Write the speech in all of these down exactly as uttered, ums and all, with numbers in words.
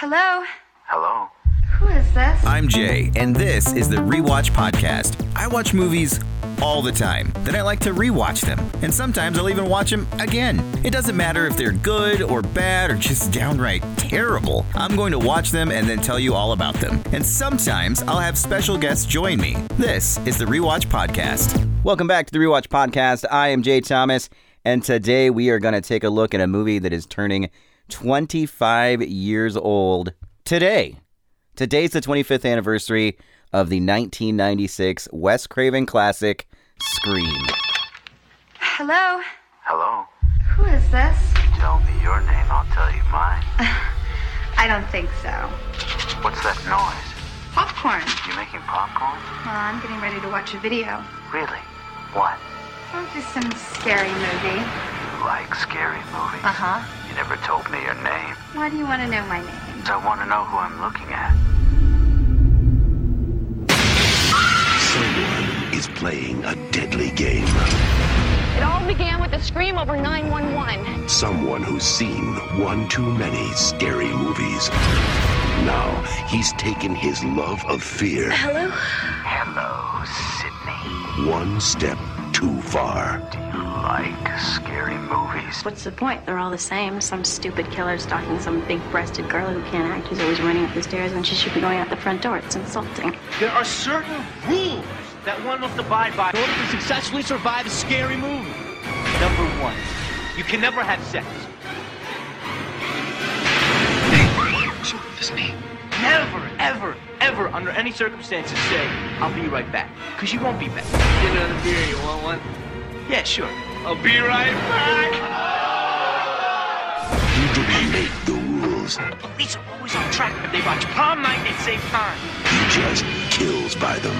Hello? Hello? Who is this? I'm Jay, and this is the Rewatch Podcast. I watch movies all the time. Then I like to rewatch them, and sometimes I'll even watch them again. It doesn't matter if they're good or bad or just downright terrible. I'm going to watch them and then tell you all about them. And sometimes I'll have special guests join me. This is the Rewatch Podcast. Welcome back to the Rewatch Podcast. I am Jay Thomas, and today we are going to take a look at a movie that is turning twenty-five years old today. Today's the twenty-fifth anniversary of the nineteen ninety-six Wes Craven classic, Scream. Hello? Hello? Who is this? Tell me your name, I'll tell you mine. I don't think so. What's that noise? Popcorn. You making popcorn? Well, I'm getting ready to watch a video. Really? What? Oh, just some scary movie. You like scary movies? Uh-huh. You never told me your name. Why do you want to know my name? I want to know who I'm looking at. Someone is playing a deadly game. It all began with a scream over nine one one. Someone who's seen one too many scary movies. Now he's taken his love of fear. Hello? Hello, Sydney. One step too far. Do you like scary movies? What's the point? They're all the same. Some stupid killer stalking some big-breasted girl who can't act, who's always running up the stairs when she should be going out the front door. It's insulting. There are certain rules that one must abide by in order to successfully survive a scary movie. Number one, you can never have sex. She loves me. Never, ever, ever, under any circumstances, say, I'll be right back. Because you won't be back. Get another beer, you want one? Yeah, sure. I'll be right back! You didn't make the rules. Police are always on track. If they watch Prom Night, they save time. You just kills by them.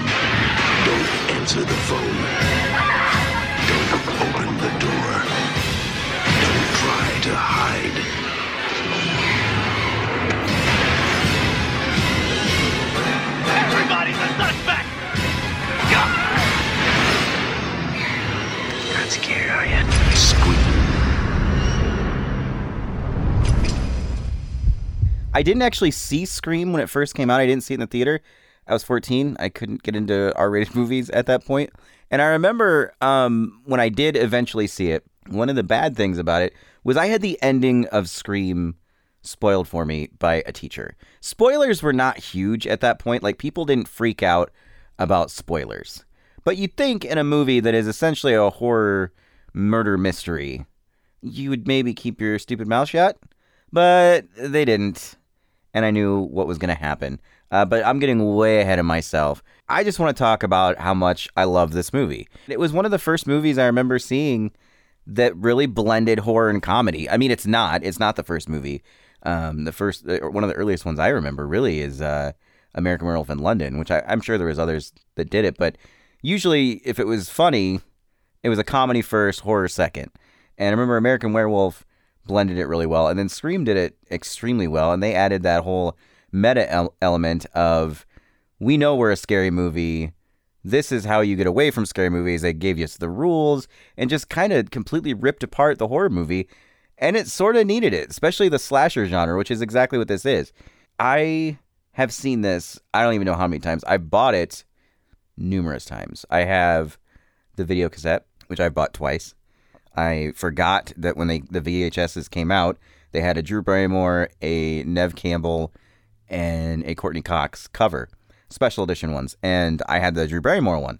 Don't answer the phone. Don't open the door. Don't try to hide. Everybody's a suspect! You're not scared, are you? Scream. I didn't actually see Scream when it first came out. I didn't see it in the theater. I was fourteen. I couldn't get into R-rated movies at that point. And I remember um, when I did eventually see it, one of the bad things about it was I had the ending of Scream spoiled for me by a teacher. Spoilers were not huge at that point. Like, people didn't freak out about spoilers. But you'd think in a movie that is essentially a horror murder mystery, you would maybe keep your stupid mouth shut. But they didn't. And I knew what was going to happen. Uh, but I'm getting way ahead of myself. I just want to talk about how much I love this movie. It was one of the first movies I remember seeing that really blended horror and comedy. I mean, it's not. It's not the first movie. Um, the first, uh, one of the earliest ones I remember really is uh, American Werewolf in London, which I, I'm sure there was others that did it, but usually if it was funny, it was a comedy first, horror second. And I remember American Werewolf blended it really well, and then Scream did it extremely well, and they added that whole meta el- element of, we know we're a scary movie, this is how you get away from scary movies. They gave us the rules, and just kind of completely ripped apart the horror movie. And it sort of needed it, especially the slasher genre, which is exactly what this is. I have seen this, I don't even know how many times. I bought it numerous times. I have the video cassette, which I bought twice. I forgot that when they the V H Ses came out, they had a Drew Barrymore, a Neve Campbell, and a Courtney Cox cover, special edition ones. And I had the Drew Barrymore one.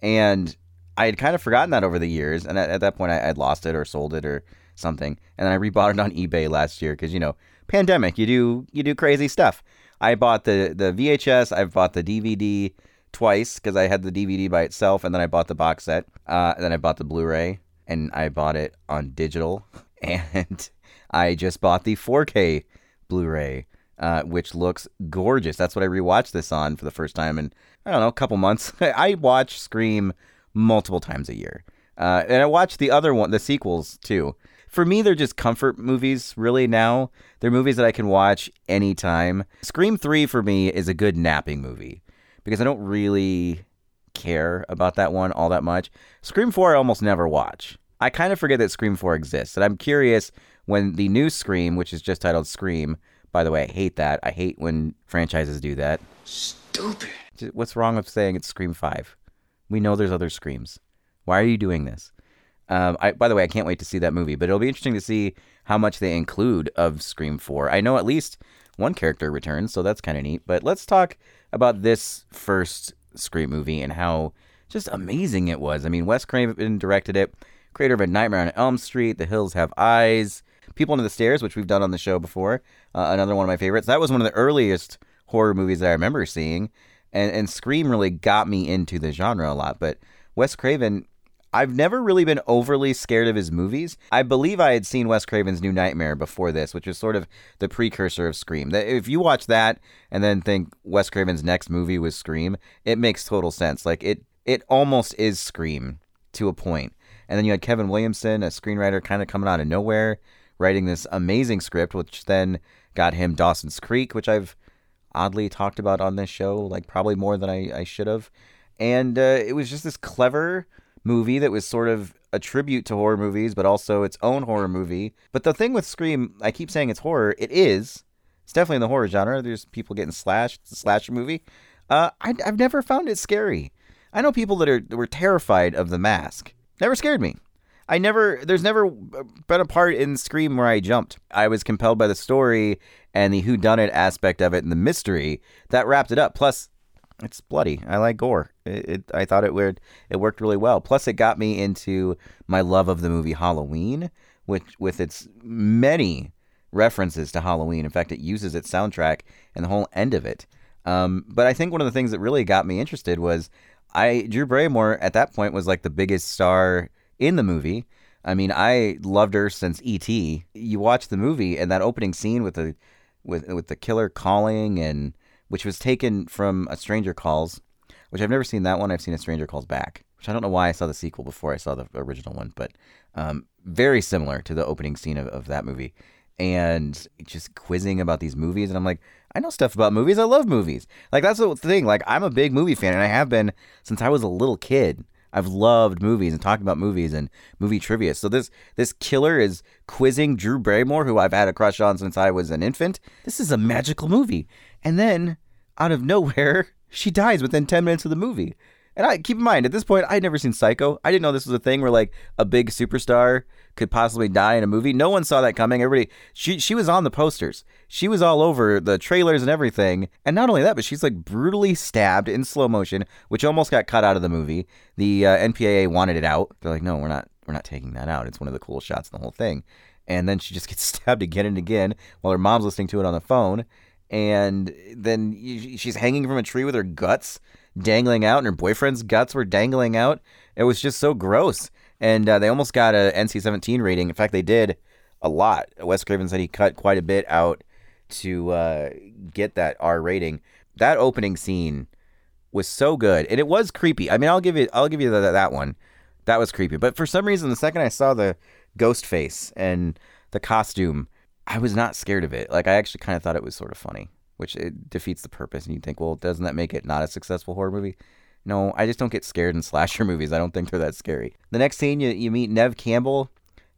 And I had kind of forgotten that over the years. And at, at that point, I had lost it or sold it or something, and then I rebought it on eBay last year because, you know, pandemic, you do you do crazy stuff. I bought the the V H S, I've bought the D V D twice because I had the D V D by itself, and then I bought the box set, uh, and then I bought the Blu-ray, and I bought it on digital, and I just bought the four K Blu-ray, uh, which looks gorgeous. That's what I rewatched this on for the first time in, I don't know, a couple months. I watch Scream multiple times a year, uh, and I watch the other one, the sequels too. For me, they're just comfort movies, really, now. They're movies that I can watch anytime. Scream three, for me, is a good napping movie because I don't really care about that one all that much. Scream four, I almost never watch. I kind of forget that Scream four exists, and I'm curious when the new Scream, which is just titled Scream, by the way, I hate that. I hate when franchises do that. Stupid. What's wrong with saying it's Scream five? We know there's other Screams. Why are you doing this? Um, I, by the way, I can't wait to see that movie, but it'll be interesting to see how much they include of Scream four. I know at least one character returns, so that's kind of neat, but let's talk about this first Scream movie and how just amazing it was. I mean, Wes Craven directed it, creator of A Nightmare on Elm Street, The Hills Have Eyes, People Under the Stairs, which we've done on the show before, uh, another one of my favorites. That was one of the earliest horror movies that I remember seeing, and, and Scream really got me into the genre a lot, but Wes Craven... I've never really been overly scared of his movies. I believe I had seen Wes Craven's New Nightmare before this, which was sort of the precursor of Scream. If you watch that and then think Wes Craven's next movie was Scream, it makes total sense. Like, it it almost is Scream to a point. And then you had Kevin Williamson, a screenwriter kind of coming out of nowhere, writing this amazing script, which then got him Dawson's Creek, which I've oddly talked about on this show, like probably more than I, I should have. And uh, it was just this clever... movie that was sort of a tribute to horror movies, but also its own horror movie. But the thing with Scream, I keep saying it's horror. It is. It's definitely in the horror genre. There's people getting slashed. It's a slasher movie. Uh, I, I've never found it scary. I know people that are that were terrified of The Mask. Never scared me. I never. There's never been a part in Scream where I jumped. I was compelled by the story and the whodunit aspect of it and the mystery that wrapped it up. Plus, it's bloody. I like gore. It, it, I thought it would, it worked really well. Plus, it got me into my love of the movie Halloween, which with its many references to Halloween. In fact, it uses its soundtrack and the whole end of it. Um, but I think one of the things that really got me interested was I Drew Barrymore at that point was like the biggest star in the movie. I mean, I loved her since E T. You watch the movie and that opening scene with the with with the killer calling and. Which was taken from A Stranger Calls, which I've never seen that one. I've seen A Stranger Calls Back, which I don't know why I saw the sequel before I saw the original one, but um, very similar to the opening scene of, of that movie. And just quizzing about these movies. And I'm like, I know stuff about movies. I love movies. Like, that's the thing. Like, I'm a big movie fan, and I have been since I was a little kid. I've loved movies and talking about movies and movie trivia. So this this killer is quizzing Drew Barrymore, who I've had a crush on since I was an infant. This is a magical movie. And then, out of nowhere, she dies within ten minutes of the movie. And I keep in mind, at this point, I'd never seen Psycho. I didn't know this was a thing where, like, a big superstar could possibly die in a movie. No one saw that coming. Everybody, she she was on the posters. She was all over the trailers and everything. And not only that, but she's, like, brutally stabbed in slow motion, which almost got cut out of the movie. The uh, N P A A wanted it out. They're like, no, we're not, we're not taking that out. It's one of the cool shots in the whole thing. And then she just gets stabbed again and again while her mom's listening to it on the phone. And then she's hanging from a tree with her guts dangling out, and her boyfriend's guts were dangling out. It was just so gross. And uh, they almost got a N C seventeen rating. In fact, they did a lot. Wes Craven said he cut quite a bit out to uh, get that R rating. That opening scene was so good. And it was creepy. I mean, I'll give you, I'll give you the, that one. That was creepy. But for some reason, the second I saw the Ghostface and the costume, I was not scared of it. Like, I actually kind of thought it was sort of funny, which it defeats the purpose. And you think, well, doesn't that make it not a successful horror movie? No, I just don't get scared in slasher movies. I don't think they're that scary. The next scene, you, you meet Neve Campbell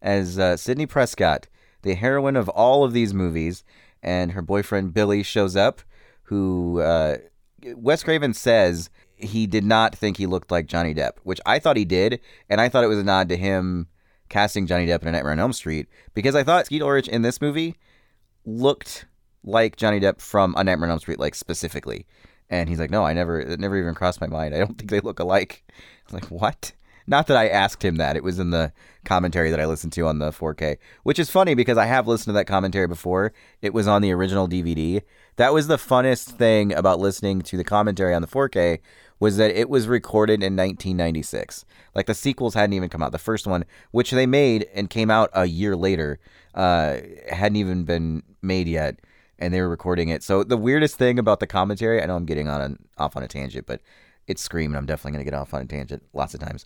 as uh, Sidney Prescott, the heroine of all of these movies, and her boyfriend Billy shows up, who uh, Wes Craven says he did not think he looked like Johnny Depp, which I thought he did, and I thought it was a nod to him casting Johnny Depp in A Nightmare on Elm Street, because I thought Skeet Ulrich in this movie looked like Johnny Depp from A Nightmare on Elm Street, like, specifically. And he's like, no, I never, it never even crossed my mind. I don't think they look alike. I was like, what? Not that I asked him that. It was in the commentary that I listened to on the four K, which is funny because I have listened to that commentary before. It was on the original D V D. That was the funnest thing about listening to the commentary on the four K was that it was recorded in nineteen ninety-six. Like, the sequels hadn't even come out. The first one, which they made and came out a year later, uh, hadn't even been made yet. And they were recording it. So the weirdest thing about the commentary, I know I'm getting on off on a tangent, but it's Scream, and I'm definitely going to get off on a tangent lots of times.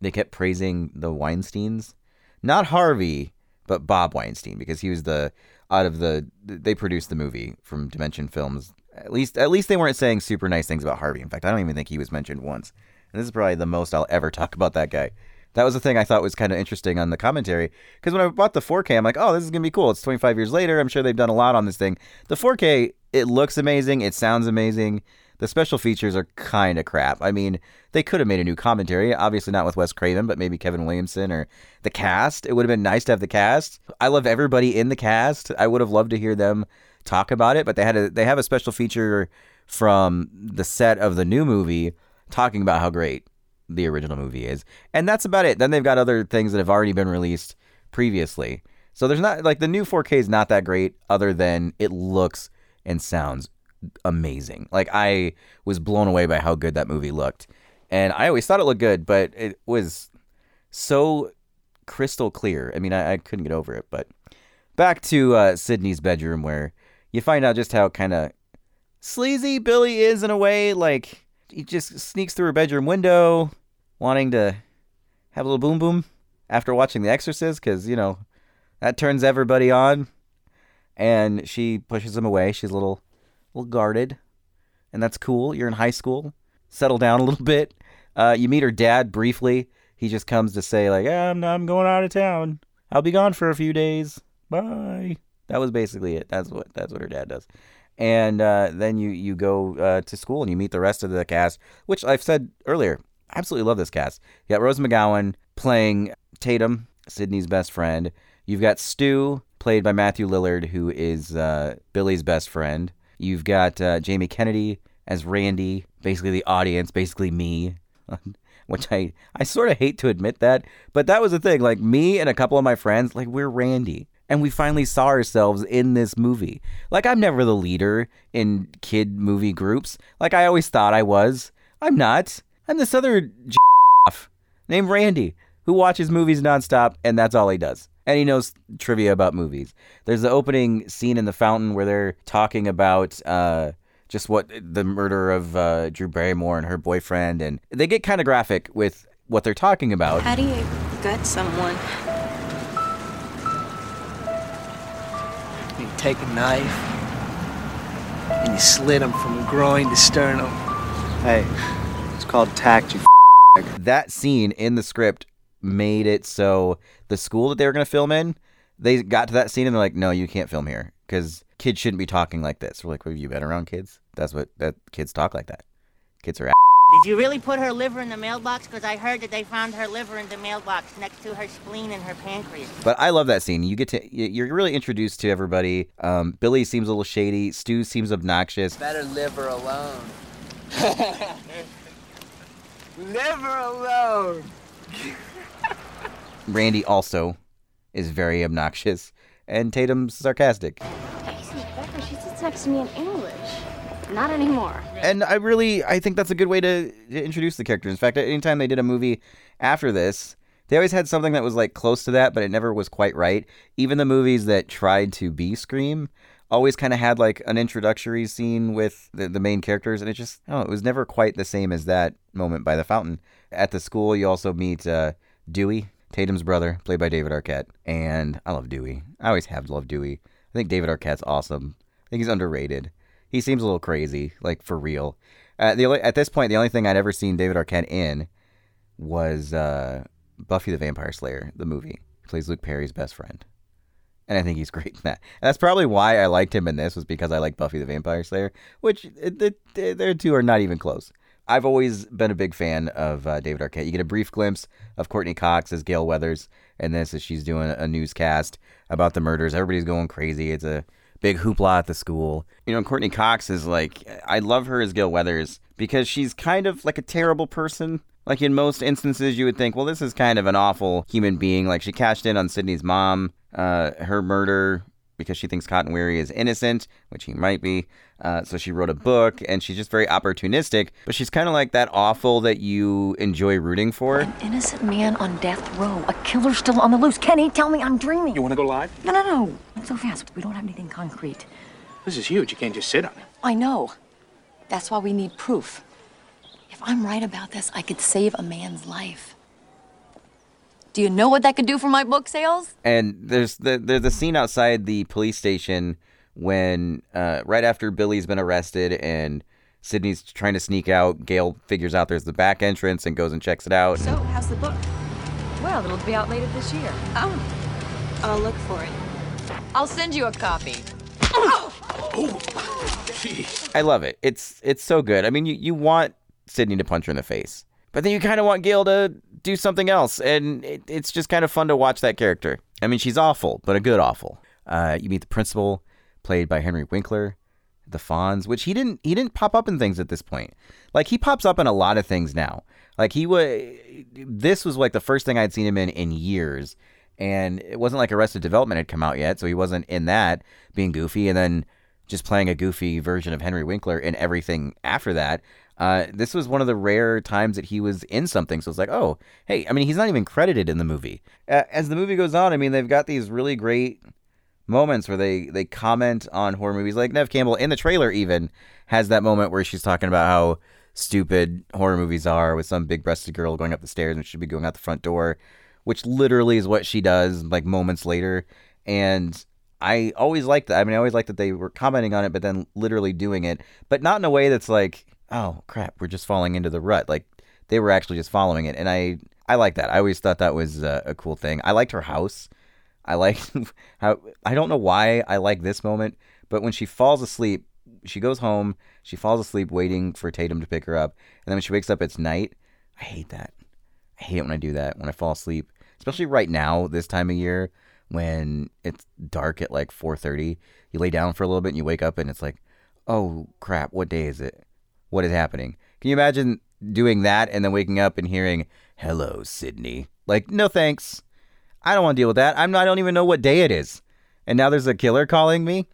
They kept praising the Weinsteins. Not Harvey, but Bob Weinstein, because he was the, out of the, they produced the movie from Dimension Films. At least, at least they weren't saying super nice things about Harvey. In fact, I don't even think he was mentioned once. And this is probably the most I'll ever talk about that guy. That was the thing I thought was kind of interesting on the commentary, because when I bought the four K, I'm like, oh, this is going to be cool. It's twenty-five years later. I'm sure they've done a lot on this thing. The four K, it looks amazing. It sounds amazing. The special features are kind of crap. I mean, they could have made a new commentary, obviously not with Wes Craven, but maybe Kevin Williamson or the cast. It would have been nice to have the cast. I love everybody in the cast. I would have loved to hear them talk about it, but they had a, they have a special feature from the set of the new movie talking about how great the original movie is. And that's about it. Then they've got other things that have already been released previously. So there's not, like, the new four K is not that great other than it looks and sounds amazing. Like, I was blown away by how good that movie looked. And I always thought it looked good, but it was so crystal clear. I mean, I, I couldn't get over it. But back to uh, Sydney's bedroom, where you find out just how kind of sleazy Billy is in a way. Like, he just sneaks through her bedroom window, wanting to have a little boom boom after watching The Exorcist, because, you know, that turns everybody on. And she pushes him away. She's a little, little guarded, and that's cool. You're in high school. Settle down a little bit. Uh, you meet her dad briefly. He just comes to say, like, yeah, I'm, I'm going out of town. I'll be gone for a few days. Bye. That was basically it. That's what that's what her dad does. And uh, then you, you go uh, to school and you meet the rest of the cast, which I've said earlier, I absolutely love this cast. You got Rose McGowan playing Tatum, Sydney's best friend. You've got Stu, played by Matthew Lillard, who is uh, Billy's best friend. You've got uh, Jamie Kennedy as Randy, basically the audience, basically me, which I, I sort of hate to admit that, but that was the thing. Like, me and a couple of my friends, like, we're Randy. And we finally saw ourselves in this movie. Like, I'm never the leader in kid movie groups. Like, I always thought I was. I'm not. I'm this other j- off named Randy who watches movies nonstop, and that's all he does. And he knows trivia about movies. There's the opening scene in the fountain where they're talking about uh, just what the murder of uh, Drew Barrymore and her boyfriend. And they get kind of graphic with what they're talking about. How do you gut someone? You take a knife and you slit them from groin to sternum. Hey, it's called tact, you f***. That scene in the script made it so the school that they were going to film in, they got to that scene and they're like, no, you can't film here because kids shouldn't be talking like this. We're like, well, have you been around kids? That's what, that kids talk like that. Kids are a**. Did you really put her liver in the mailbox? Because I heard that they found her liver in the mailbox next to her spleen and her pancreas. But I love that scene. You get to, you're really introduced to everybody. Um, Billy seems a little shady. Stu seems obnoxious. Better live her alone. Live her alone. Randy also is very obnoxious, and Tatum's sarcastic. Casey Becker, she sits next to me in English. Not anymore. And I really, I think that's a good way to introduce the characters. In fact, anytime they did a movie after this, they always had something that was like close to that, but it never was quite right. Even the movies that tried to be Scream always kind of had like an introductory scene with the, the main characters, and it just, I don't know, it was never quite the same as that moment by the fountain. At the school, you also meet uh, Dewey, Tatum's brother, played by David Arquette, and I love Dewey. I always have loved Dewey. I think David Arquette's awesome. I think he's underrated. He seems a little crazy, like, for real. Uh, the only, at this point, the only thing I'd ever seen David Arquette in was uh, Buffy the Vampire Slayer, the movie. He plays Luke Perry's best friend. And I think he's great in that. And that's probably why I liked him in this, was because I like Buffy the Vampire Slayer, which the, the, their two are not even close. I've always been a big fan of uh, David Arquette. You get a brief glimpse of Courtney Cox as Gail Weathers, and this is she's doing a newscast about the murders. Everybody's going crazy. It's a big hoopla at the school. You know, Courtney Cox is like, I love her as Gail Weathers because she's kind of like a terrible person. Like, in most instances, you would think, well, this is kind of an awful human being. Like, she cashed in on Sydney's mom, uh, her murder, because she thinks Cotton Weary is innocent, which he might be. Uh, so she wrote a book, and she's just very opportunistic. But she's kind of like that awful that you enjoy rooting for. An innocent man on death row. A killer still on the loose. Kenny, tell me I'm dreaming. You want to go live? No, no, no. Not so fast. We don't have anything concrete. This is huge. You can't just sit on it. I know. That's why we need proof. If I'm right about this, I could save a man's life. Do you know what that could do for my book sales? And there's the there's the scene outside the police station when uh, right after Billy's been arrested and Sydney's trying to sneak out. Gail figures out there's the back entrance and goes and checks it out. So, how's the book? Well, it'll be out later this year. Oh. I'll look for it. I'll send you a copy. Oh! Oh, jeez. I love it. It's it's so good. I mean, you, you want Sydney to punch her in the face. But then you kind of want Gail to do something else. And it, it's just kind of fun to watch that character. I mean, she's awful, but a good awful. Uh, you meet the principal, played by Henry Winkler, the Fonz, which he didn't he didn't pop up in things at this point. Like, he pops up in a lot of things now. Like, he was, this was like the first thing I'd seen him in in years. And it wasn't like Arrested Development had come out yet, so he wasn't in that, being goofy, and then just playing a goofy version of Henry Winkler in everything after that. Uh, this was one of the rare times that he was in something, so it's like, oh, hey, I mean, he's not even credited in the movie. Uh, as the movie goes on, I mean, they've got these really great moments where they, they comment on horror movies. Like, Neve Campbell, in the trailer even, has that moment where she's talking about how stupid horror movies are with some big-breasted girl going up the stairs and should be going out the front door, which literally is what she does, like, moments later. And I always liked that. I mean, I always liked that they were commenting on it, but then literally doing it. But not in a way that's like, oh, crap, we're just falling into the rut. Like, they were actually just following it. And I, I like that. I always thought that was uh, a cool thing. I liked her house. I liked how, I don't know why I like this moment, but when she falls asleep, she goes home, she falls asleep waiting for Tatum to pick her up. And then when she wakes up, it's night. I hate that. I hate it when I do that, when I fall asleep, especially right now, this time of year, when it's dark at like four thirty. You lay down for a little bit and you wake up and it's like, oh, crap, what day is it? What is happening? Can you imagine doing that and then waking up and hearing, hello, Sydney? Like, no, thanks. I don't want to deal with that. I'm not, I don't even know what day it is. And now there's a killer calling me.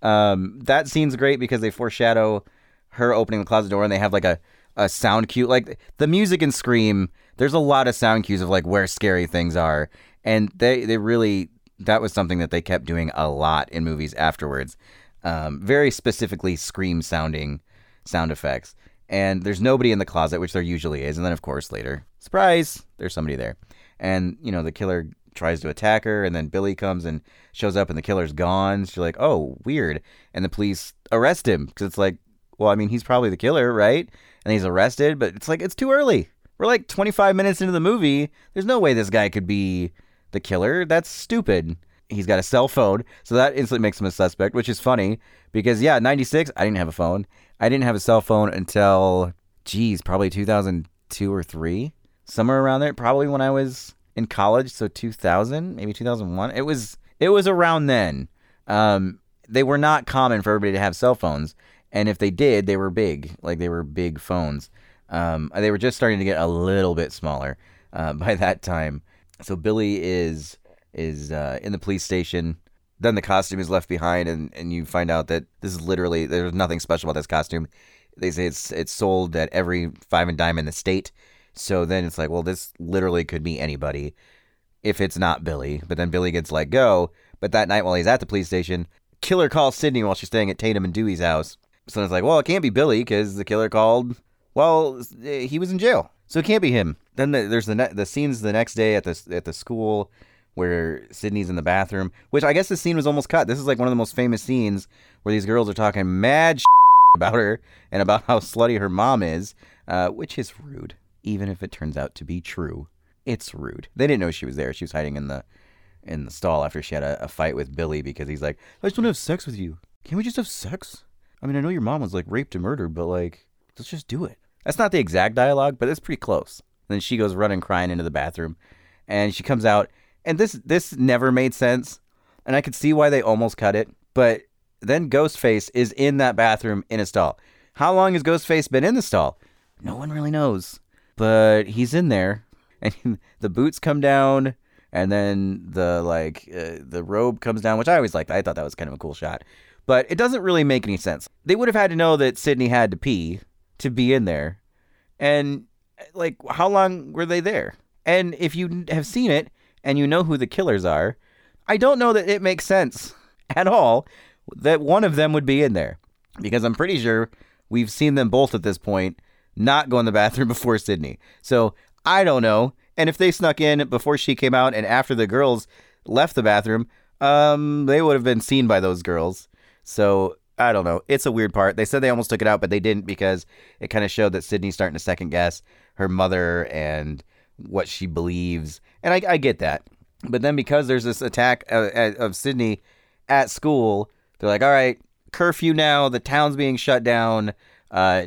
Um, that scene's great because they foreshadow her opening the closet door and they have like a, a sound cue. Like, the music in Scream, there's a lot of sound cues of like where scary things are. And they, they really, that was something that they kept doing a lot in movies afterwards. Um, very specifically Scream sounding sound effects. And there's nobody in the closet, which there usually is. And then of course later, surprise, there's somebody there. And you know, the killer tries to attack her and then Billy comes and shows up and the killer's gone. She's like, oh, weird. And the police arrest him because it's like, well, I mean, he's probably the killer, right? And he's arrested, but it's like, it's too early. We're like twenty-five minutes into the movie. There's no way this guy could be the killer. That's stupid. He's got a cell phone, so that instantly makes him a suspect, which is funny because, yeah, ninety-six, I didn't have a phone. I didn't have a cell phone until, geez, probably two thousand two or three, somewhere around there, probably when I was in college, so two thousand, maybe two thousand one. It was it was around then. Um, they were not common for everybody to have cell phones, and if they did, they were big, like they were big phones. Um, they were just starting to get a little bit smaller uh, by that time. So Billy is is uh, in the police station. Then the costume is left behind, and, and you find out that this is literally, there's nothing special about this costume. They say it's it's sold at every five and dime in the state. So then it's like, well, this literally could be anybody if it's not Billy. But then Billy gets let go. But that night while he's at the police station, killer calls Sydney while she's staying at Tatum and Dewey's house. So then it's like, well, it can't be Billy because the killer called, well, he was in jail. So it can't be him. Then the, there's the ne- the scenes the next day at the at the school where Sydney's in the bathroom, which I guess this scene was almost cut. This is like one of the most famous scenes where these girls are talking mad sh- about her and about how slutty her mom is, uh, which is rude. Even if it turns out to be true, it's rude. They didn't know she was there. She was hiding in the in the stall after she had a, a fight with Billy because he's like, I just want to have sex with you. Can we just have sex? I mean, I know your mom was like raped and murdered, but like, let's just do it. That's not the exact dialogue, but it's pretty close. And then she goes running, crying into the bathroom, and she comes out. And this this never made sense, and I could see why they almost cut it. But then Ghostface is in that bathroom in a stall. How long has Ghostface been in the stall? No one really knows, but he's in there. And the boots come down, and then the like uh, the robe comes down, which I always liked. I thought that was kind of a cool shot, but it doesn't really make any sense. They would have had to know that Sydney had to pee to be in there. And like, how long were they there? And if you have seen it and you know who the killers are, I don't know that it makes sense at all that one of them would be in there, because I'm pretty sure we've seen them both at this point not go in the bathroom before Sydney. So I don't know. And if they snuck in before she came out and after the girls left the bathroom, um, they would have been seen by those girls. So I don't know. It's a weird part. They said they almost took it out, but they didn't, because it kind of showed that Sydney's starting to second guess her mother and what she believes. And I, I get that. But then because there's this attack of, of Sydney at school, they're like, all right, curfew now. The town's being shut down. Uh,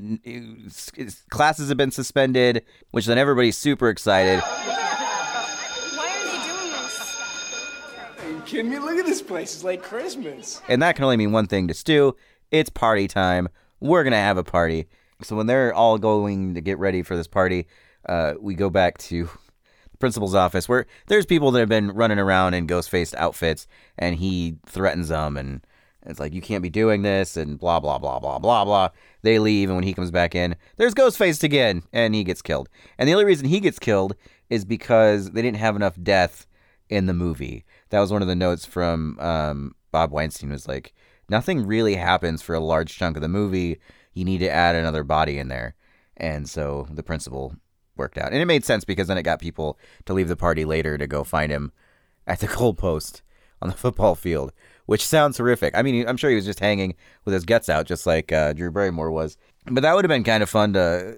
classes have been suspended, which then everybody's super excited. Why are they doing this? Are you kidding me? Look at this place. It's like Christmas. And that can only mean one thing to Stu. It's party time. We're going to have a party. So when they're all going to get ready for this party, uh, we go back to the principal's office where there's people that have been running around in ghost-faced outfits, and he threatens them, and it's like, you can't be doing this, and blah, blah, blah, blah, blah, blah. They leave, and when he comes back in, there's Ghostface again, and he gets killed. And the only reason he gets killed is because they didn't have enough death in the movie. That was one of the notes from um, Bob Weinstein, was like, nothing really happens for a large chunk of the movie. You need to add another body in there. And so the principal worked out. And it made sense because then it got people to leave the party later to go find him at the goalpost on the football field, which sounds horrific. I mean, I'm sure he was just hanging with his guts out, just like uh, Drew Barrymore was. But that would have been kind of fun to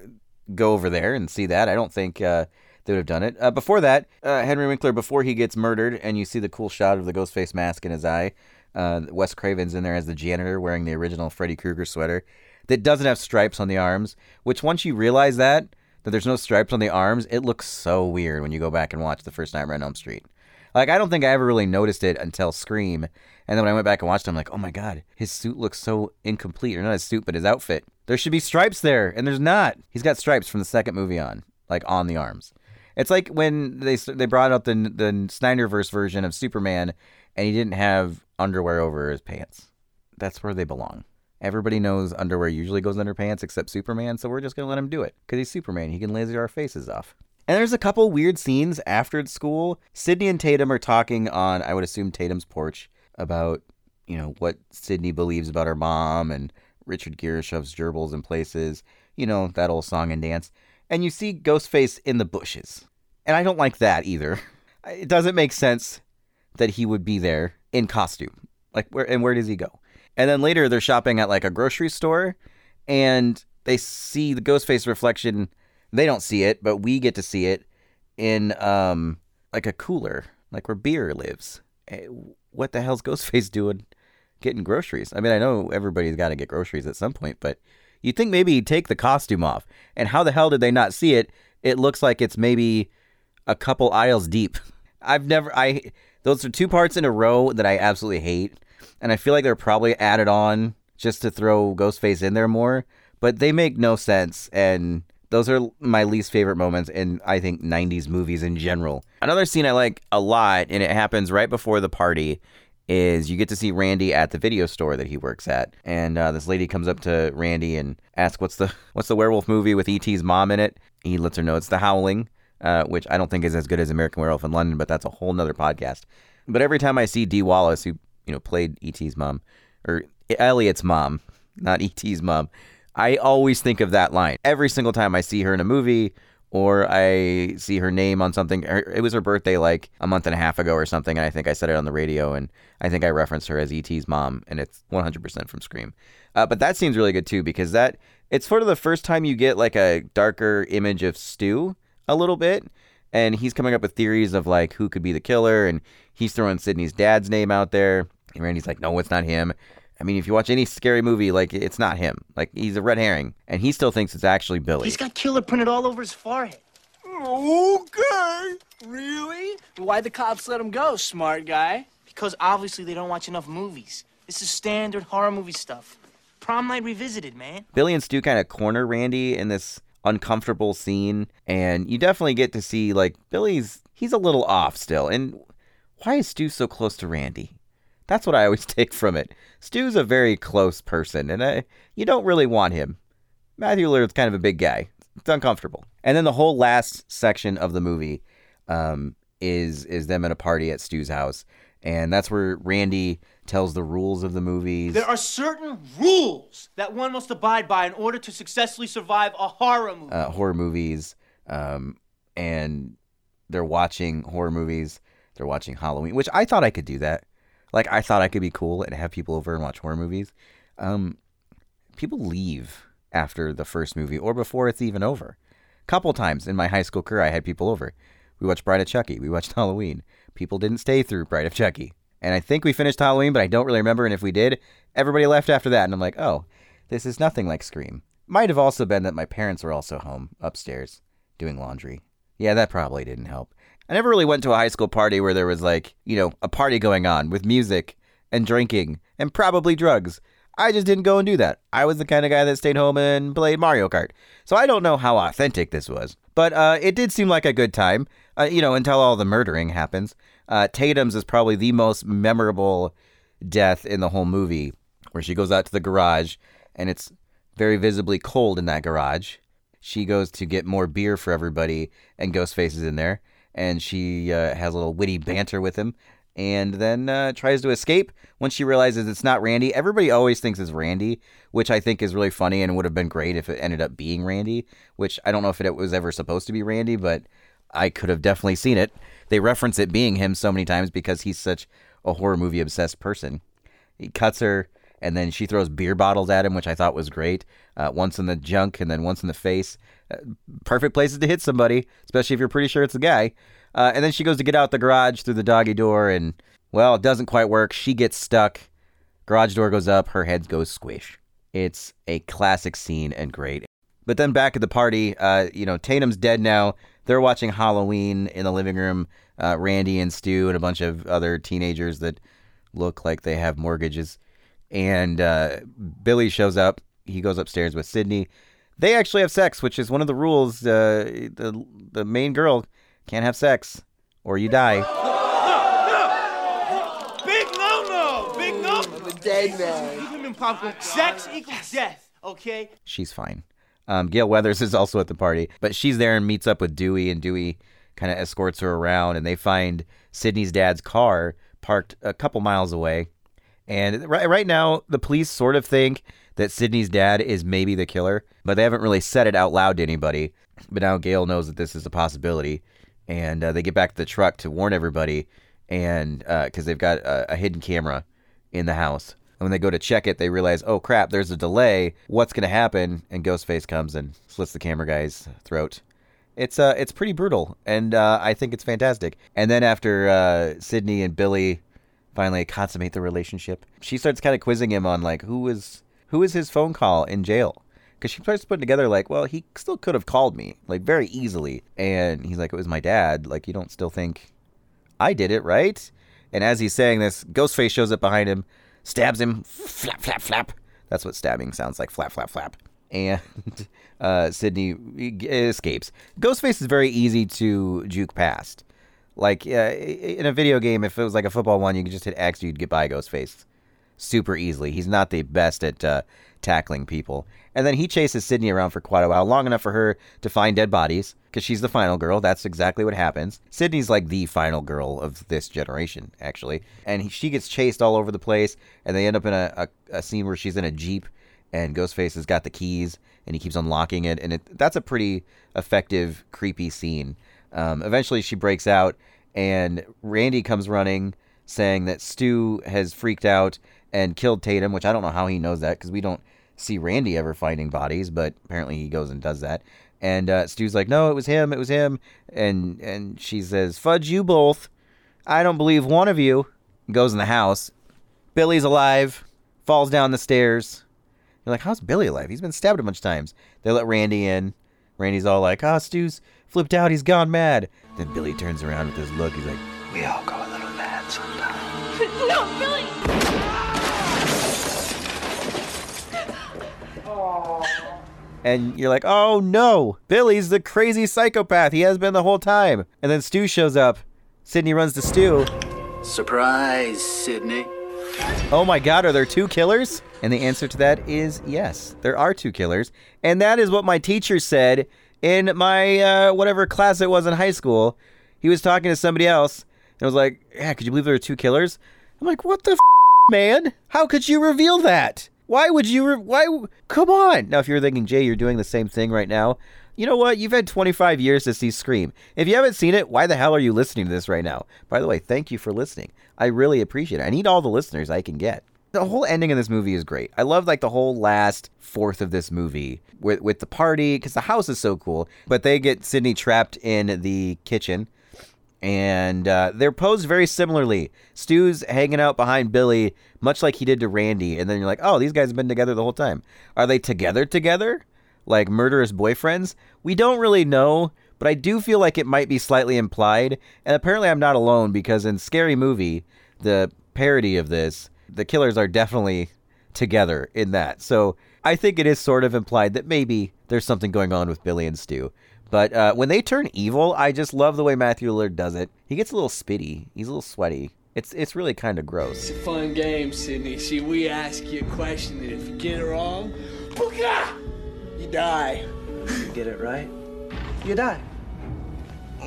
go over there and see that. I don't think uh, they would have done it. Uh, before that, uh, Henry Winkler, before he gets murdered, and you see the cool shot of the Ghostface mask in his eye, uh, Wes Craven's in there as the janitor wearing the original Freddy Krueger sweater that doesn't have stripes on the arms, which once you realize that, that there's no stripes on the arms, it looks so weird when you go back and watch the first Nightmare on Elm Street. Like, I don't think I ever really noticed it until Scream. And then when I went back and watched it, I'm like, oh my God, his suit looks so incomplete. Or not his suit, but his outfit. There should be stripes there, and there's not. He's got stripes from the second movie on, like on the arms. It's like when they they brought out the, the Snyderverse version of Superman, and he didn't have underwear over his pants. That's where they belong. Everybody knows underwear usually goes under pants except Superman, so we're just going to let him do it because he's Superman. He can laser our faces off. And there's a couple weird scenes after school. Sydney and Tatum are talking on, I would assume, Tatum's porch about, you know, what Sydney believes about her mom and Richard Gere shoves gerbils in places. You know, that old song and dance. And you see Ghostface in the bushes. And I don't like that either. It doesn't make sense that he would be there in costume. Like, where and where does he go? And then later they're shopping at like a grocery store and they see the Ghostface reflection. They don't see it, but we get to see it in um like a cooler, like where beer lives. What the hell's Ghostface doing getting groceries? I mean, I know everybody's got to get groceries at some point, but you'd think maybe he'd take the costume off. And how the hell did they not see it? It looks like it's maybe a couple aisles deep. I've never, I, those are two parts in a row that I absolutely hate. And I feel like they're probably added on just to throw Ghostface in there more. But they make no sense. And those are my least favorite moments in, I think, nineties movies in general. Another scene I like a lot, and it happens right before the party, is you get to see Randy at the video store that he works at. And uh, this lady comes up to Randy and asks, what's the what's the werewolf movie with E T's mom in it? He lets her know it's The Howling, uh, which I don't think is as good as American Werewolf in London, but that's a whole nother podcast. But every time I see Dee Wallace, who, you know, played E T's mom, or Elliot's mom, not E T's mom, I always think of that line. Every single time I see her in a movie or I see her name on something. It was her birthday like a month and a half ago or something, and I think I said it on the radio, and I think I referenced her as E T's mom, and it's one hundred percent from Scream. Uh, but that seems really good too, because that it's sort of the first time you get like a darker image of Stu a little bit, and he's coming up with theories of like who could be the killer, and he's throwing Sydney's dad's name out there. And Randy's like, no, it's not him. I mean, if you watch any scary movie, like, it's not him. Like, he's a red herring. And he still thinks it's actually Billy. He's got killer printed all over his forehead. Okay. Really? Why'd the cops let him go, smart guy? Because obviously they don't watch enough movies. This is standard horror movie stuff. Prom Night Revisited, man. Billy and Stu kind of corner Randy in this uncomfortable scene. And you definitely get to see, like, Billy's, he's a little off still. And why is Stu so close to Randy? That's what I always take from it. Stu's a very close person, and I, you don't really want him. Matthew Lillard's kind of a big guy. It's uncomfortable. And then the whole last section of the movie um, is is them at a party at Stu's house, and that's where Randy tells the rules of the movies. There are certain rules that one must abide by in order to successfully survive a horror movie. Uh, horror movies, um, and they're watching horror movies. They're watching Halloween, which I thought I could do that. Like, I thought I could be cool and have people over and watch horror movies. Um, people leave after the first movie or before it's even over. Couple times in my high school career, I had people over. We watched Bride of Chucky. We watched Halloween. People didn't stay through Bride of Chucky. And I think we finished Halloween, but I don't really remember. And if we did, everybody left after that. And I'm like, oh, this is nothing like Scream. Might have also been that my parents were also home upstairs doing laundry. Yeah, that probably didn't help. I never really went to a high school party where there was like, you know, a party going on with music and drinking and probably drugs. I just didn't go and do that. I was the kind of guy that stayed home and played Mario Kart. So I don't know how authentic this was. But uh, it did seem like a good time, uh, you know, until all the murdering happens. Uh, Tatum's is probably the most memorable death in the whole movie, where she goes out to the garage, and it's very visibly cold in that garage. She goes to get more beer for everybody, and Ghostface is in there, and she uh, has a little witty banter with him, and then uh, tries to escape once she realizes it's not Randy. Everybody always thinks it's Randy, which I think is really funny and would have been great if it ended up being Randy, which I don't know if it was ever supposed to be Randy, but I could have definitely seen it. They reference it being him so many times because he's such a horror movie obsessed person. He cuts her, and then she throws beer bottles at him, which I thought was great. Uh, once in the junk and then once in the face. Uh, perfect places to hit somebody, especially if you're pretty sure it's the guy. Uh, and then she goes to get out the garage through the doggy door, and, well, it doesn't quite work. She gets stuck. Garage door goes up. Her head goes squish. It's a classic scene and great. But then back at the party, uh, you know, Tatum's dead now. They're watching Halloween in the living room. Uh, Randy and Stu and a bunch of other teenagers that look like they have mortgages. And uh, Billy shows up. He goes upstairs with Sydney. They actually have sex, which is one of the rules. Uh, the the main girl can't have sex, or you die. No, no, no. Big no-no, big no-no. I'm a dead man. Sex equals death, okay? She's fine. Um, Gail Weathers is also at the party, but she's there and meets up with Dewey, and Dewey kind of escorts her around, and they find Sydney's dad's car parked a couple miles away. And right, right now, the police sort of think that Sydney's dad is maybe the killer, but they haven't really said it out loud to anybody. But now Gail knows that this is a possibility, and uh, they get back to the truck to warn everybody, and because uh, they've got a, a hidden camera in the house. And when they go to check it, they realize, oh, crap, there's a delay. What's going to happen? And Ghostface comes and slits the camera guy's throat. It's uh, it's pretty brutal, and uh, I think it's fantastic. And then after uh, Sydney and Billy finally consummate the relationship, she starts kind of quizzing him on, like, who is who is his phone call in jail? Because she starts putting together, like, well, he still could have called me, like, very easily. And he's like, it was my dad. Like, you don't still think I did it, right? And as he's saying this, Ghostface shows up behind him, stabs him, flap, flap, flap. That's what stabbing sounds like, flap, flap, flap. And uh, Sydney escapes. Ghostface is very easy to juke past. Like, uh, in a video game, if it was like a football one, you could just hit X, you'd get by Ghostface super easily. He's not the best at uh, tackling people. And then he chases Sydney around for quite a while, long enough for her to find dead bodies, because she's the final girl. That's exactly what happens. Sydney's like the final girl of this generation, actually. And he, she gets chased all over the place, and they end up in a, a, a scene where she's in a Jeep, and Ghostface has got the keys, and he keeps unlocking it, and it, that's a pretty effective, creepy scene. Um, eventually, she breaks out, and Randy comes running, saying that Stu has freaked out and killed Tatum, which I don't know how he knows that, because we don't see Randy ever finding bodies, but apparently he goes and does that. And uh, Stu's like, no, it was him, it was him. And and she says, fudge you both. I don't believe one of you. Goes in the house. Billy's alive. Falls down the stairs. You're like, how's Billy alive? He's been stabbed a bunch of times. They let Randy in. Randy's all like, ah, oh, Stu's flipped out. He's gone mad. Then Billy turns around with his look. He's like, we all go a little mad sometimes. No, Billy! And you're like, oh no, Billy's the crazy psychopath. He has been the whole time. And then Stu shows up. Sydney runs to Stu. Surprise, Sydney. Oh my God, are there two killers? And the answer to that is yes, there are two killers. And that is what my teacher said in my uh, whatever class it was in high school. He was talking to somebody else and was like, yeah, could you believe there were two killers? I'm like, what the f- man? How could you reveal that? Why would you, re- why, come on. Now, if you're thinking, Jay, you're doing the same thing right now. You know what? You've had twenty-five years to see Scream. If you haven't seen it, why the hell are you listening to this right now? By the way, thank you for listening. I really appreciate it. I need all the listeners I can get. The whole ending of this movie is great. I love, like, the whole last fourth of this movie with, with the party, because the house is so cool. But they get Sydney trapped in the kitchen, And uh, they're posed very similarly. Stu's hanging out behind Billy, much like he did to Randy. And then you're like, oh, these guys have been together the whole time. Are they together together? Like murderous boyfriends? We don't really know, but I do feel like it might be slightly implied. And apparently I'm not alone, because in Scary Movie, the parody of this, the killers are definitely together in that. So I think it is sort of implied that maybe there's something going on with Billy and Stu. But uh, when they turn evil, I just love the way Matthew Lillard does it. He gets a little spitty. He's a little sweaty. It's it's really kind of gross. It's a fun game, Sydney. See, we ask you a question, and if you get it wrong, you die. You get it right, you die.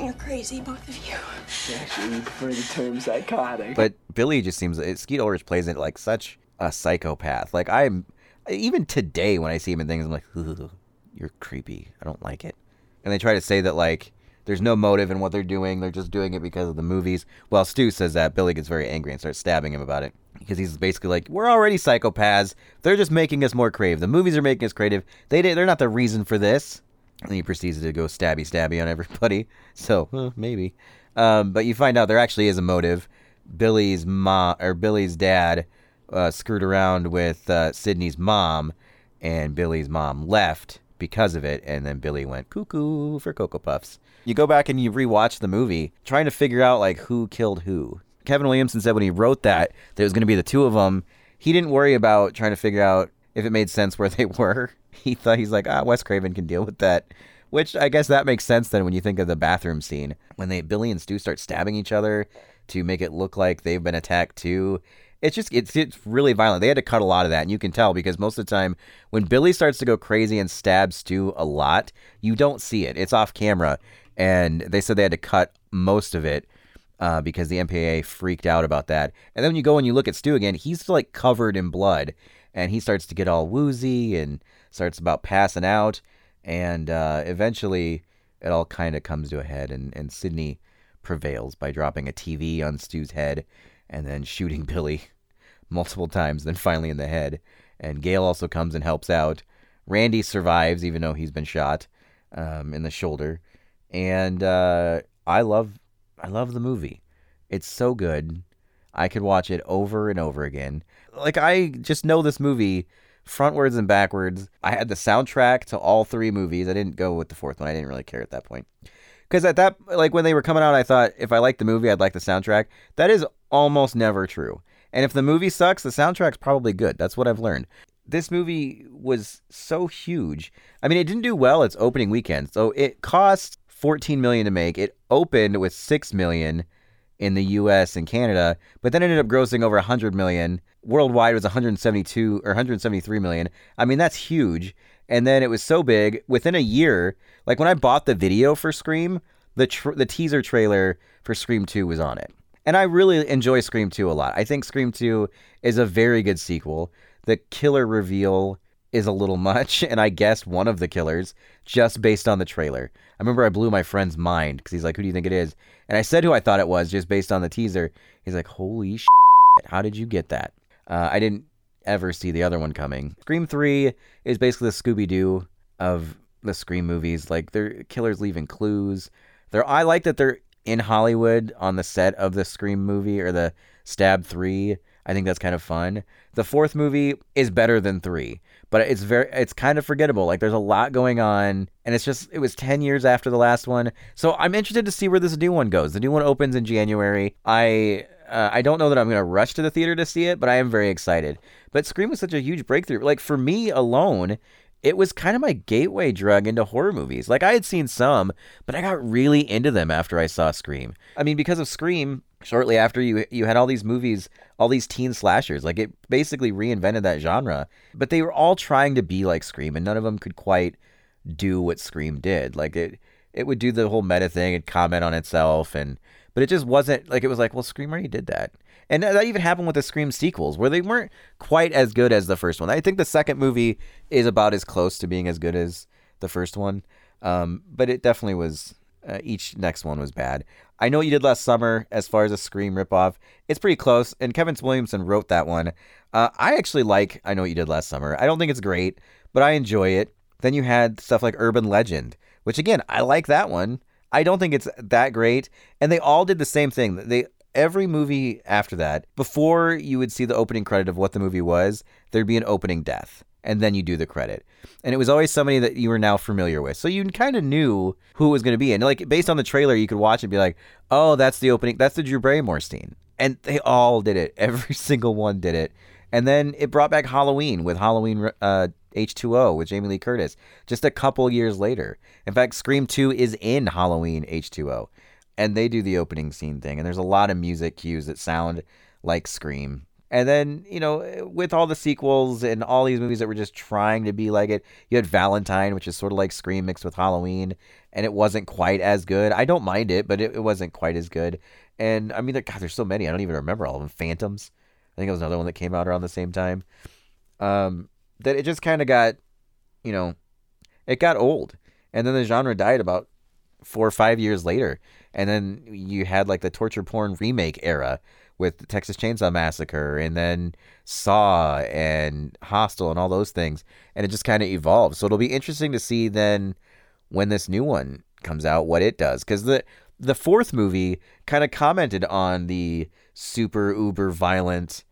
You're crazy, both of you. It's actually for the term psychotic. But Billy just seems... It, Skeet Ulrich plays it like such a psychopath. Like, I'm... Even today, when I see him in things, I'm like, ugh, you're creepy. I don't like it. And they try to say that, like, there's no motive in what they're doing. They're just doing it because of the movies. Well, Stu says that. Billy gets very angry and starts stabbing him about it. Because he's basically like, we're already psychopaths. They're just making us more creative. The movies are making us creative. They, they're not the reason for this. And he proceeds to go stabby-stabby on everybody. So, uh, maybe. Um, but you find out there actually is a motive. Billy's ma or Billy's dad uh, screwed around with uh, Sydney's mom. And Billy's mom left because of it, and then Billy went cuckoo for Cocoa Puffs. You go back and you rewatch the movie, trying to figure out, like, who killed who. Kevin Williamson said when he wrote that, that it was going to be the two of them. He didn't worry about trying to figure out if it made sense where they were. He thought, he's like, ah, Wes Craven can deal with that. Which, I guess that makes sense then when you think of the bathroom scene. When they Billy and Stu start stabbing each other to make it look like they've been attacked too. It's just, it's, it's really violent. They had to cut a lot of that, and you can tell, because most of the time, when Billy starts to go crazy and stabs Stu a lot, you don't see it. It's off camera, and they said they had to cut most of it uh, because the M P A A freaked out about that. And then when you go and you look at Stu again, he's, like, covered in blood, and he starts to get all woozy and starts about passing out, and uh, eventually it all kind of comes to a head, and, and Sydney prevails by dropping a T V on Stu's head, and then shooting Billy multiple times, then finally in the head. And Gail also comes and helps out. Randy survives, even though he's been shot um, in the shoulder. And uh, I love I love the movie. It's so good. I could watch it over and over again. Like, I just know this movie frontwards and backwards. I had the soundtrack to all three movies. I didn't go with the fourth one. I didn't really care at that point. Because at that, like, when they were coming out, I thought, if I liked the movie, I'd like the soundtrack. That is almost never true. And if the movie sucks, the soundtrack's probably good. That's what I've learned. This movie was so huge. I mean, it didn't do well its opening weekend. So it cost fourteen million dollars to make. It opened with six million dollars in the U S and Canada, but then ended up grossing over one hundred million dollars. Worldwide, it was one hundred seventy-two or one hundred seventy-three million dollars. I mean, that's huge. And then it was so big, within a year, like when I bought the video for Scream, the tr- the teaser trailer for Scream two was on it. And I really enjoy Scream two a lot. I think Scream two is a very good sequel. The killer reveal is a little much, and I guessed one of the killers just based on the trailer. I remember I blew my friend's mind, because he's like, who do you think it is? And I said who I thought it was, just based on the teaser. He's like, holy shit, how did you get that? Uh, I didn't ever see the other one coming. Scream three is basically the Scooby-Doo of the Scream movies. Like, they're killers leaving clues. They're, I like that they're in Hollywood on the set of the Scream movie or the Stab three. I think that's kind of fun. The fourth movie is better than three, but it's very it's kind of forgettable. Like, there's a lot going on, and it's just, it was ten years after the last one. So I'm interested to see where this new one goes. The new one opens in January. I... Uh, I don't know that I'm going to rush to the theater to see it, but I am very excited. But Scream was such a huge breakthrough. Like, for me alone, it was kind of my gateway drug into horror movies. Like, I had seen some, but I got really into them after I saw Scream. I mean, because of Scream, shortly after, you you had all these movies, all these teen slashers. Like, it basically reinvented that genre. But they were all trying to be like Scream, and none of them could quite do what Scream did. Like, it, it would do the whole meta thing and comment on itself, and... But it just wasn't, like, it was like, well, Scream already did that. And that even happened with the Scream sequels, where they weren't quite as good as the first one. I think the second movie is about as close to being as good as the first one. Um, but it definitely was, uh, each next one was bad. I Know What You Did Last Summer, as far as a Scream ripoff, it's pretty close. And Kevin Williamson wrote that one. Uh, I actually like I Know What You Did Last Summer. I don't think it's great, but I enjoy it. Then you had stuff like Urban Legend, which, again, I like that one. I don't think it's that great. And they all did the same thing. They every movie after that, before you would see the opening credit of what the movie was, there'd be an opening death. And then you do the credit. And it was always somebody that you were now familiar with. So you kind of knew who it was going to be. And like based on the trailer, you could watch it and be like, oh, that's the opening. That's the Drew Barrymore scene. And they all did it. Every single one did it. And then it brought back Halloween with Halloween uh, H two O with Jamie Lee Curtis just a couple years later. In fact, Scream two is in Halloween H two O. And they do the opening scene thing. And there's a lot of music cues that sound like Scream. And then, you know, with all the sequels and all these movies that were just trying to be like it, you had Valentine, which is sort of like Scream mixed with Halloween, and it wasn't quite as good. I don't mind it, but it, it wasn't quite as good. And, I mean, there, God, there's so many. I don't even remember all of them. Phantoms. I think it was another one that came out around the same time. Um, that it just kind of got, you know, it got old. And then the genre died about four or five years later. And then you had, like, the torture porn remake era, with the Texas Chainsaw Massacre and then Saw and Hostel and all those things. And it just kind of evolved. So it'll be interesting to see then when this new one comes out, what it does. Because the, the fourth movie kind of commented on the super uber violent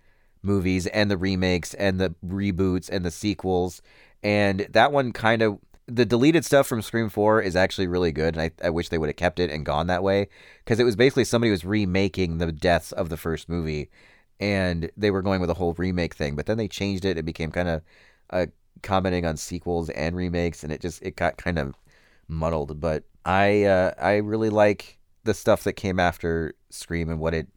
movies and the remakes and the reboots and the sequels. And that one kind of, the deleted stuff from Scream four is actually really good, and I, I wish they would have kept it and gone that way, because it was basically somebody was remaking the deaths of the first movie, and they were going with a whole remake thing, but then they changed it. It became kind of uh, commenting on sequels and remakes, and it just it got kind of muddled. But I uh, I really like the stuff that came after Scream and what it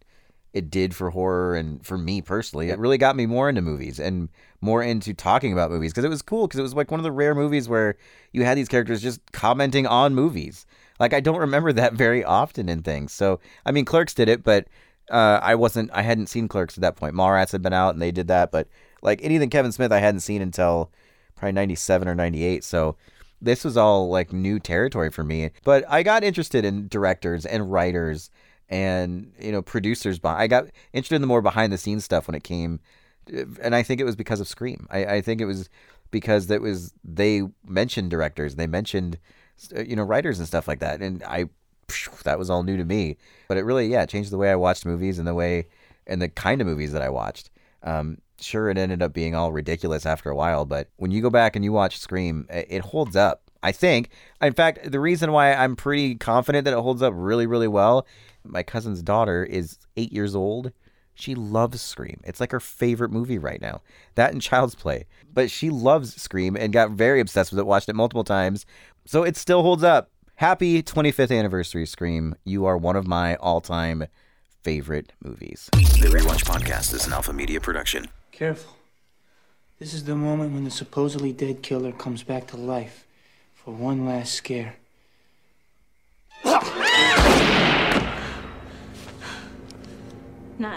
it did for horror, and for me personally, it really got me more into movies and more into talking about movies, because it was cool, because it was like one of the rare movies where you had these characters just commenting on movies. Like, I don't remember that very often in things. So, I mean, Clerks did it, but uh, I wasn't, I hadn't seen Clerks at that point. Mallrats had been out and they did that, but like anything Kevin Smith I hadn't seen until probably ninety-seven or ninety-eight. So this was all like new territory for me. But I got interested in directors and writers and, you know, producers. Behind, I got interested in the more behind the scenes stuff when it came. And I think it was because of Scream. I, I think it was because that was, they mentioned directors, they mentioned, you know, writers and stuff like that. And I, that was all new to me, but it really, yeah, changed the way I watched movies and the way, and the kind of movies that I watched. Um, sure. It ended up being all ridiculous after a while, but when you go back and you watch Scream, it holds up. I think, in fact, the reason why I'm pretty confident that it holds up really, really well, my cousin's daughter is eight years old. She loves Scream. It's like her favorite movie right now. That and Child's Play. But she loves Scream and got very obsessed with it, watched it multiple times. So it still holds up. Happy twenty-fifth anniversary, Scream. You are one of my all-time favorite movies. The Rewatch Podcast is an Alpha Media production. Careful. This is the moment when the supposedly dead killer comes back to life. For one last scare. Not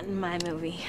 in my movie.